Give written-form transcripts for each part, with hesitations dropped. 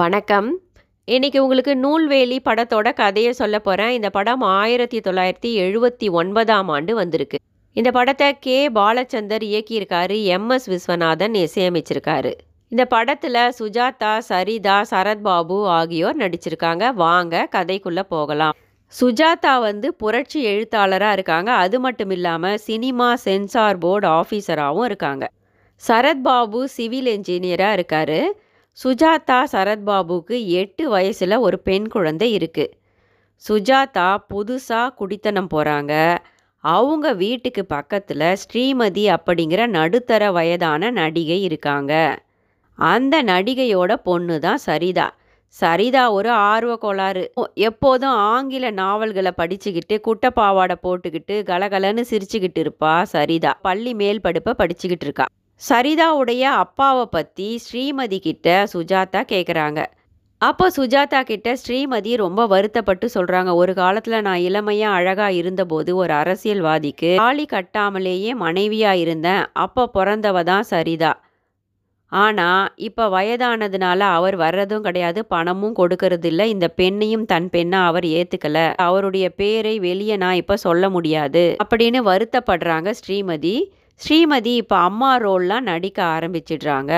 வணக்கம். இன்றைக்கி உங்களுக்கு நூல்வேலி படத்தோட கதையை சொல்ல போகிறேன். இந்த படம் 1979ஆம் ஆண்டு வந்திருக்கு. இந்த படத்தை கே. பாலச்சந்தர் இயக்கியிருக்காரு. எம்.எஸ். விஸ்வநாதன் இசையமைச்சிருக்காரு. இந்த படத்தில் சுஜாதா, சரிதா, சரத் பாபு ஆகியோர் நடிச்சிருக்காங்க. வாங்க கதைக்குள்ளே போகலாம். சுஜாதா புரட்சி எழுத்தாளராக இருக்காங்க. அது மட்டும் இல்லாமல் சினிமா சென்சார் போர்டு ஆஃபீஸராகவும் இருக்காங்க. சரத் பாபு சிவில் என்ஜினியராக இருக்கார். சுஜாதா, சரத் பாபுக்கு 8 வயசில் ஒரு பெண் குழந்தை இருக்குது. சுஜாதா புதுசாக குடித்தனம் போகிறாங்க. அவங்க வீட்டுக்கு பக்கத்தில் ஸ்ரீமதி அப்படிங்கிற நடுத்தர வயதான நடிகை இருக்காங்க. அந்த நடிகையோட பொண்ணு தான் சரிதா. சரிதா ஒரு ஆர்வக்கோளாறு. எப்போதும் ஆங்கில நாவல்களை படிச்சுக்கிட்டு குட்டப்பாவாடை போட்டுக்கிட்டு கலகலன்னு சிரிச்சுக்கிட்டு இருப்பா. சரிதா பள்ளி மேல் படிப்பை படிச்சுக்கிட்டு இருக்கா. சரிதாவுடைய அப்பாவை பற்றி ஸ்ரீமதி கிட்ட சுஜாதா கேட்குறாங்க. அப்போ சுஜாதா கிட்ட ஸ்ரீமதி ரொம்ப வருத்தப்பட்டு சொல்கிறாங்க, ஒரு காலத்தில் நான் இளமையாக அழகாக இருந்தபோது ஒரு அரசியல்வாதிக்கு தாலி கட்டாமலேயே மனைவியாக இருந்தேன். அப்போ பிறந்தவ தான் சரிதா. ஆனால் இப்போ வயதானதுனால அவர் வர்றதும் கிடையாது, பணமும் கொடுக்கறது இல்லை. இந்த பெண்ணையும் தன் பெண்ணாக அவர் ஏற்றுக்கலை. அவருடைய பேரை வெளியே நான் இப்போ சொல்ல முடியாது அப்படின்னு வருத்தப்படுறாங்க ஸ்ரீமதி. ஸ்ரீமதி இப்போ அம்மா ரோல்லாம் நடிக்க ஆரம்பிச்சிடுறாங்க.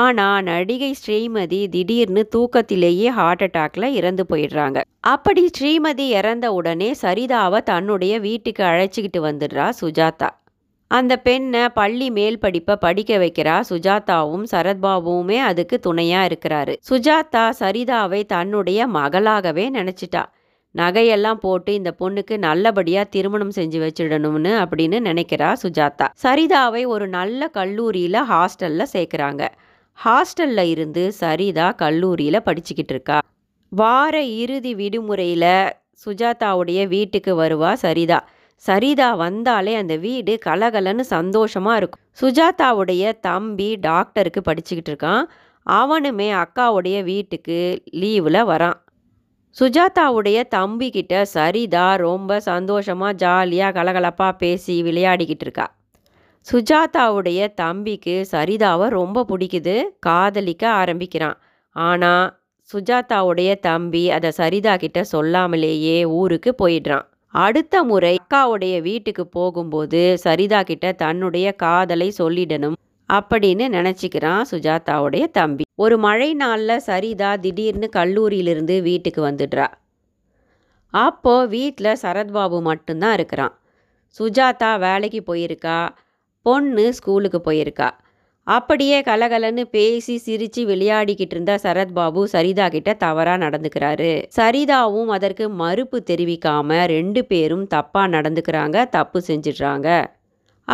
ஆனால் நடிகை ஸ்ரீமதி திடீர்னு தூக்கத்திலேயே ஹார்ட் அட்டாக்ல இறந்து போயிடுறாங்க. அப்படி ஸ்ரீமதி இறந்த உடனே சரிதாவை தன்னுடைய வீட்டுக்கு அழைச்சிக்கிட்டு வந்துடுறா சுஜாதா. அந்த பெண்ணை பள்ளி மேல் படிப்பை படிக்க வைக்கிறா. சுஜாதாவும் சரத்பாபுவுமே அதுக்கு துணையாக இருக்கிறாரு. சுஜாதா சரிதாவை தன்னுடைய மகளாகவே நினச்சிட்டா. நகையெல்லாம் போட்டு இந்த பொண்ணுக்கு நல்லபடியாக திருமணம் செஞ்சு வச்சிடணும்னு அப்படின்னு நினைக்கிறா சுஜாதா. சரிதாவை ஒரு நல்ல கல்லூரியில் ஹாஸ்டலில் சேர்க்குறாங்க. ஹாஸ்டலில் இருந்து சரிதா கல்லூரியில் படிச்சுக்கிட்டு இருக்கா. வார இறுதி விடுமுறையில் சுஜாதாவுடைய வீட்டுக்கு வருவா சரிதா. சரிதா வந்தாலே அந்த வீடு கலகலன்னு சந்தோஷமாக இருக்கும். சுஜாதாவுடைய தம்பி டாக்டருக்கு படிச்சுக்கிட்டு இருக்கான். அவனுமே அக்காவுடைய வீட்டுக்கு லீவில் வரான். சுஜாதாவுடைய தம்பிக்கிட்ட சரிதா ரொம்ப சந்தோஷமாக ஜாலியாக கலகலப்பாக பேசி விளையாடிக்கிட்டு இருக்கா. சுஜாதாவுடைய தம்பிக்கு சரிதாவை ரொம்ப பிடிக்குது, காதலிக்க ஆரம்பிக்கிறான். ஆனால் சுஜாதாவுடைய தம்பி அதை சரிதா கிட்ட சொல்லாமலேயே ஊருக்கு போயிடுறான். அடுத்த முறை அக்காவுடைய வீட்டுக்கு போகும்போது சரிதா கிட்ட தன்னுடைய காதலை சொல்லிடணும் அப்படின்னு நினச்சிக்கிறான் சுஜாதாவுடைய தம்பி. ஒரு மழை நாளில் சரிதா திடீர்னு கல்லூரியிலிருந்து வீட்டுக்கு வந்துடுறா. அப்போது வீட்டில் சரத்பாபு மட்டும்தான் இருக்கிறான். சுஜாதா வேலைக்கு போயிருக்கா, பொண்ணு ஸ்கூலுக்கு போயிருக்கா. அப்படியே கலகலன்னு பேசி சிரித்து விளையாடிக்கிட்டு இருந்தா சரத்பாபு சரிதா கிட்ட தவறாக நடந்துக்கிறாரு. சரிதாவும் அதற்கு மறுப்பு தெரிவிக்காமல் 2 பேரும் தப்பாக நடந்துக்கிறாங்க, தப்பு செஞ்சிடுறாங்க.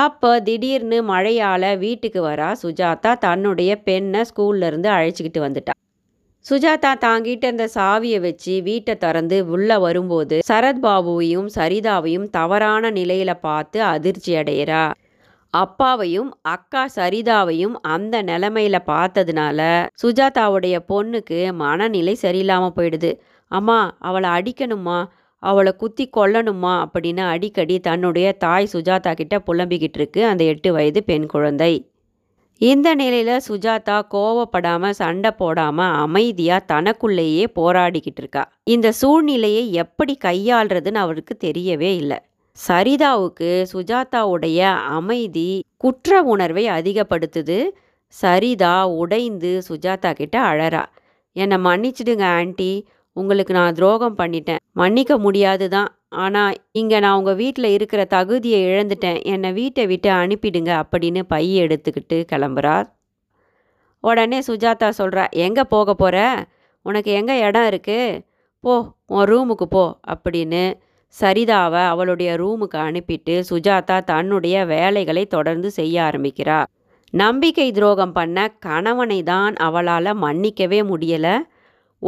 அப்போ திடீர்னு மழையால் வீட்டுக்கு வரா சுஜாதா. தன்னுடைய பெண்ணை ஸ்கூல்லேருந்து அழைச்சிக்கிட்டு வந்துட்டா. சுஜாதா தாங்கிட்ட இருந்த சாவியை வச்சு வீட்டை திறந்து உள்ளே வரும்போது சரத்பாபுவையும் சரிதாவையும் தவறான நிலையில் பார்த்து அதிர்ச்சி அடைகிறா. அப்பாவையும் அக்கா சரிதாவையும் அந்த நிலைமையில் பார்த்ததுனால சுஜாதாவுடைய பொண்ணுக்கு மனநிலை சரியில்லாமல் போயிடுது. அம்மா, அவளை அடிக்கணுமா, அவளை குத்தி கொல்லணுமா அப்படின்னு அடிக்கடி தன்னுடைய தாய் சுஜாதா கிட்ட புலம்பிக்கிட்டு இருக்கு அந்த 8 வயது பெண் குழந்தை. இந்த நிலையில் சுஜாதா கோவப்படாமல் சண்டை போடாமல் அமைதியாக தனக்குள்ளேயே போராடிக்கிட்டு இருக்கா. இந்த சூழ்நிலையை எப்படி கையாளுறதுன்னு அவருக்கு தெரியவே இல்லை. சரிதாவுக்கு சுஜாதாவுடைய அமைதி குற்ற உணர்வை அதிகப்படுத்துது. சரிதா உடைந்து சுஜாதா கிட்ட அழறா. என்னை மன்னிச்சிடுங்க ஆண்டி, உங்களுக்கு நான் துரோகம் பண்ணிட்டேன், மன்னிக்க முடியாது தான். ஆனால் இங்கே நான் உங்கள் வீட்டில் இருக்கிற தகுதியை இழந்துட்டேன், என்னை வீட்டை விட்டு அனுப்பிடுங்க அப்படின்னு பையை எடுத்துக்கிட்டு கிளம்புறார். உடனே சுஜாதா சொல்கிறா, எங்கே போக போகிற, உனக்கு எங்கே இடம் இருக்குது, போ உன் ரூமுக்கு போ அப்படின்னு சரிதாவை அவளுடைய ரூமுக்கு அனுப்பிட்டு சுஜாதா தன்னுடைய வேலைகளை தொடர்ந்து செய்ய ஆரம்பிக்கிறா. நம்பிக்கை துரோகம் பண்ண கணவனை தான் அவளால் மன்னிக்கவே முடியலை.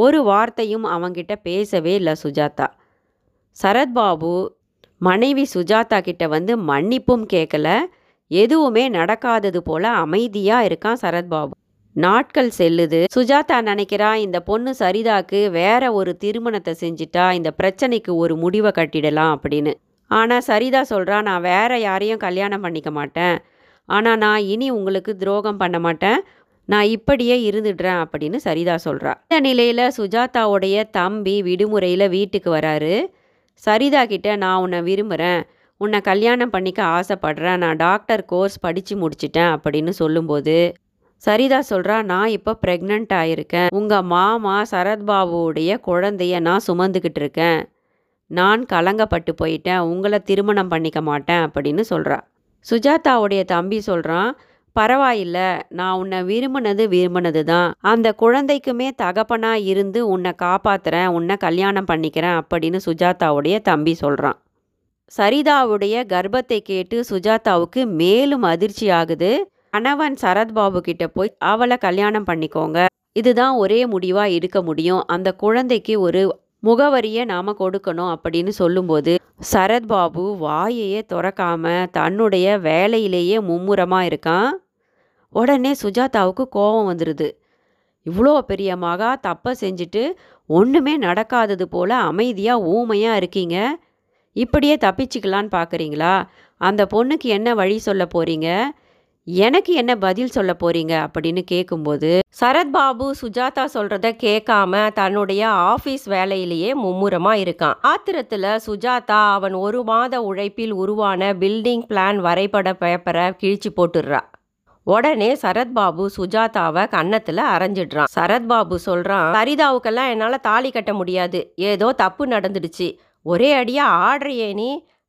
ஒரு வார்த்தையும் அவங்கிட்ட பேசவே இல்லை சுஜாதா. சரத்பாபு மனைவி சுஜாதா கிட்ட மன்னிப்பும் கேட்கல. எதுவுமே நடக்காதது போல அமைதியாக இருக்கான் சரத்பாபு. நாட்கள் செல்லுது. சுஜாதா நினைக்கிறா, இந்த பொண்ணு சரிதாக்கு வேற ஒரு திருமணத்தை செஞ்சிட்டா இந்த பிரச்சனைக்கு ஒரு முடிவை கட்டிடலாம் அப்படின்னு. ஆனால் சரிதா சொல்கிறா, நான் வேற யாரையும் கல்யாணம் பண்ணிக்க மாட்டேன், ஆனால் நான் இனி உங்களுக்கு துரோகம் பண்ண மாட்டேன், நான் இப்படியே இருந்துடுறேன் அப்படின்னு சரிதா சொல்கிறா. இந்த நிலையில் சுஜாதாவுடைய தம்பி விடுமுறையில் வீட்டுக்கு வராரு. சரிதா கிட்ட நான் உன்னை விரும்புகிறேன், உன்னை கல்யாணம் பண்ணிக்க ஆசைப்படுறேன், நான் டாக்டர் கோர்ஸ் படித்து முடிச்சிட்டேன் அப்படின்னு சொல்லும்போது சரிதா சொல்கிறா, நான் இப்போ ப்ரெக்னென்ட் ஆகியிருக்கேன், உங்கள் மாமா சரத் பாபுவுடைய குழந்தைய நான் சுமந்துக்கிட்டு இருக்கேன், நான் கலங்கப்பட்டு போயிட்டேன், உங்களை திருமணம் பண்ணிக்க மாட்டேன் அப்படின்னு சொல்கிறா. சுஜாதாவுடைய தம்பி சொல்கிறான், பரவாயில்ல, நான் உன்னை விரும்பினது தான், அந்த குழந்தைக்குமே தகப்பனாக இருந்து உன்னை காப்பாற்றுறேன், உன்னை கல்யாணம் பண்ணிக்கிறேன் அப்படின்னு சுஜாதாவுடைய தம்பி சொல்கிறான். சரிதாவுடைய கர்ப்பத்தை கேட்டு சுஜாதாவுக்கு மேலும் அதிர்ச்சி ஆகுது. கணவன் சரத்பாபு கிட்ட போய் அவளை கல்யாணம் பண்ணிக்கோங்க, இதுதான் ஒரே முடிவாக இருக்க முடியும், அந்த குழந்தைக்கு ஒரு முகவரியை நாம் கொடுக்கணும் அப்படின்னு சொல்லும்போது சரத்பாபு வாயையே திறக்காம தன்னுடைய வேலையிலேயே மும்முரமாக இருக்கான். உடனே சுஜாதாவுக்கு கோபம் வந்துடுது. இவ்வளோ பெரிய மகா தப்பை செஞ்சுட்டு ஒன்றுமே நடக்காதது போல் அமைதியாக ஊமையாக இருக்கீங்க, இப்படியே தப்பிச்சுக்கலான்னு பார்க்குறீங்களா? அந்த பொண்ணுக்கு என்ன வழி சொல்ல போகிறீங்க, எனக்கு என்ன பதில் சொல்ல போகிறீங்க அப்படின்னு கேட்கும்போது சரத்பாபு சுஜாதா சொல்கிறத கேட்காம தன்னுடைய ஆஃபீஸ் வேலையிலேயே மும்முரமாக இருக்கான். ஆத்திரத்தில் சுஜாதா அவன் ஒரு மாத உழைப்பில் உருவான பில்டிங் பிளான் வரைபட பேப்பரை கிழிச்சு போட்டுடுறா. உடனே சரத்பாபு சுஜாதாவை கன்னத்தில் அரைஞ்சிடுறான். சரத்பாபு சொல்கிறான், சரிதாவுக்கெல்லாம் என்னால் தாலி கட்ட முடியாது, ஏதோ தப்பு நடந்துடுச்சு, ஒரே அடியாக ஆடுறியே நீ,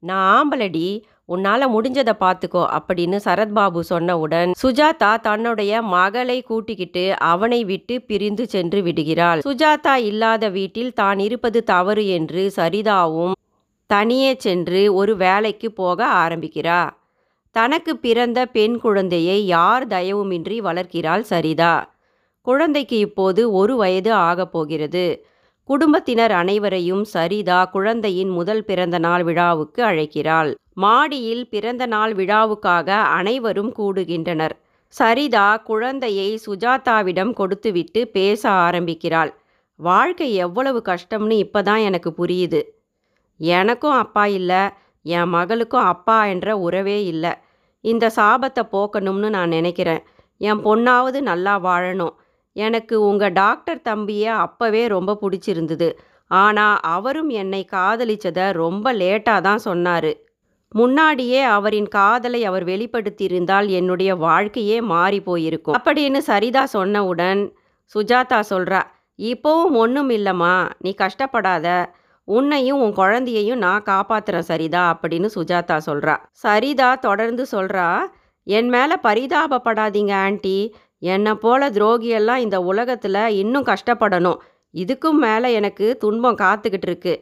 நான் ஆம்பளடி, உன்னால் முடிஞ்சதை பார்த்துக்கோ அப்படின்னு சரத்பாபு சொன்னவுடன் சுஜாதா தன்னுடைய மகளை கூட்டிக்கிட்டு அவனை விட்டு பிரிந்து சென்று விடுகிறாள். சுஜாதா இல்லாத வீட்டில் தான் இருப்பது தவறு என்று சரிதாவும் தனியே சென்று ஒரு வேலைக்கு போக ஆரம்பிக்கிறார். தனக்கு பிறந்த பெண் குழந்தையை யார் தயவுமின்றி வளர்க்கிறாள் சரிதா. குழந்தைக்கு இப்போது 1 வயது ஆகப் போகிறது. குடும்பத்தினர் அனைவரையும் சரிதா குழந்தையின் முதல் பிறந்த நாள் விழாவுக்கு அழைக்கிறாள். மாடியில் பிறந்த நாள் விழாவுக்காக அனைவரும் கூடுகின்றனர். சரிதா குழந்தையை சுஜாதாவிடம் கொடுத்துவிட்டு பேச ஆரம்பிக்கிறாள். வாழ்க்கை எவ்வளவு கஷ்டம்னு இப்போதான் எனக்கு புரியுது. எனக்கும் அப்பா இல்லை, என் மகளுக்கும் அப்பா என்ற உறவே இல்லை. இந்த சாபத்தை போக்கணும்னு நான் நினைக்கிறேன். என் பொண்ணாவது நல்லா வாழணும். எனக்கு உங்கள் டாக்டர் தம்பியை அப்போவே ரொம்ப பிடிச்சிருந்தது, ஆனால் அவரும் என்னை காதலிச்சதை ரொம்ப லேட்டாக தான் சொன்னார். முன்னாடியே அவரின் காதலை அவர் வெளிப்படுத்தியிருந்தால் என்னுடைய வாழ்க்கையே மாறி போயிருக்கும் அப்படின்னு சரிதா சொன்னவுடன் சுஜாதா சொல்கிறா, இப்போவும் ஒன்றும் இல்லைம்மா, நீ கஷ்டப்படாத, உன்னையும் உன் குழந்தையையும் நான் காப்பாற்றுறேன் சரிதா அப்படின்னு சுஜாதா சொல்கிறா. சரிதா தொடர்ந்து சொல்கிறா, என் மேலே பரிதாபப்படாதீங்க ஆண்டி, என்னை போல துரோகியெல்லாம் இந்த உலகத்தில் இன்னும் கஷ்டப்படணும், இதுக்கும் மேலே எனக்கு துன்பம் காத்துக்கிட்டு இருக்கு.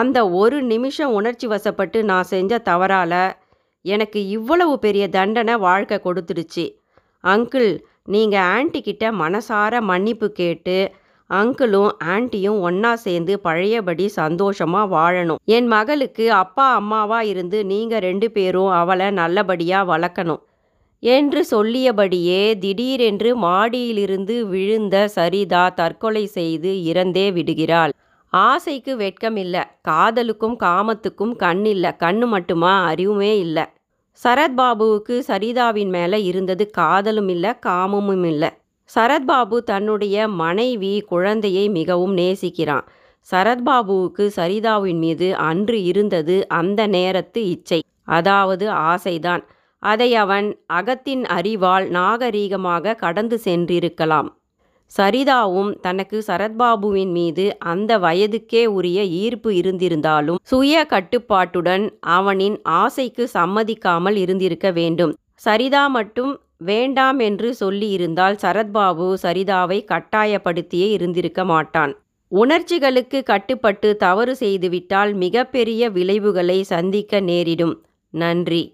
அந்த ஒரு நிமிஷம் உணர்ச்சி வசப்பட்டு நான் செஞ்ச தவறால் எனக்கு இவ்வளவு பெரிய தண்டனை வாழ்க்கை கொடுத்துடுச்சு. அங்கிள், நீங்கள் ஆண்டிக்கிட்ட மனசார மன்னிப்பு கேட்டு அங்கிளும் ஆண்டியும் ஒன்றா சேர்ந்து பழையபடி சந்தோஷமாக வாழணும். என் மகளுக்கு அப்பா அம்மாவாக இருந்து நீங்கள் 2 பேரும் அவளை நல்லபடியாக வளர்க்கணும் என்று சொல்லியபடியே திடீரென்று மாடியிலிருந்து விழுந்த சரிதா தற்கொலை செய்து இறந்தே விடுகிறாள். ஆசைக்கு வெட்கமில்லை, காதலுக்கும் காமத்துக்கும் கண்ணில்லை, கண்ணு மட்டுமா அறிவுமே இல்லை. சரத்பாபுவுக்கு சரிதாவின் மேலே இருந்தது காதலும் இல்லை, காமமும் இல்லை. சரத்பாபு தன்னுடைய மனைவி குழந்தையை மிகவும் நேசிக்கிறான். சரத்பாபுவுக்கு சரிதாவின் மீது அன்று இருந்தது அந்த நேரத்து இச்சை, அதாவது ஆசைதான். அதை அவன் அகத்தின் அறிவால் நாகரீகமாக கடந்து சென்றிருக்கலாம். சரிதாவும் தனக்கு சரத்பாபுவின் மீது அந்த வயதுக்கே உரிய ஈர்ப்பு இருந்திருந்தாலும் சுய கட்டுப்பாட்டுடன் அவனின் ஆசைக்கு சம்மதிக்காமல் இருந்திருக்க வேண்டும். சரிதா மட்டும் வேண்டாம் என்று சொல்லியிருந்தால் சரத்பாபு சரிதாவை கட்டாயப்படுத்தியே இருந்திருக்க மாட்டான். உணர்ச்சிகளுக்கு கட்டுப்பட்டு தவறு செய்துவிட்டால் மிகப்பெரிய விளைவுகளை சந்திக்க நேரிடும். நன்றி.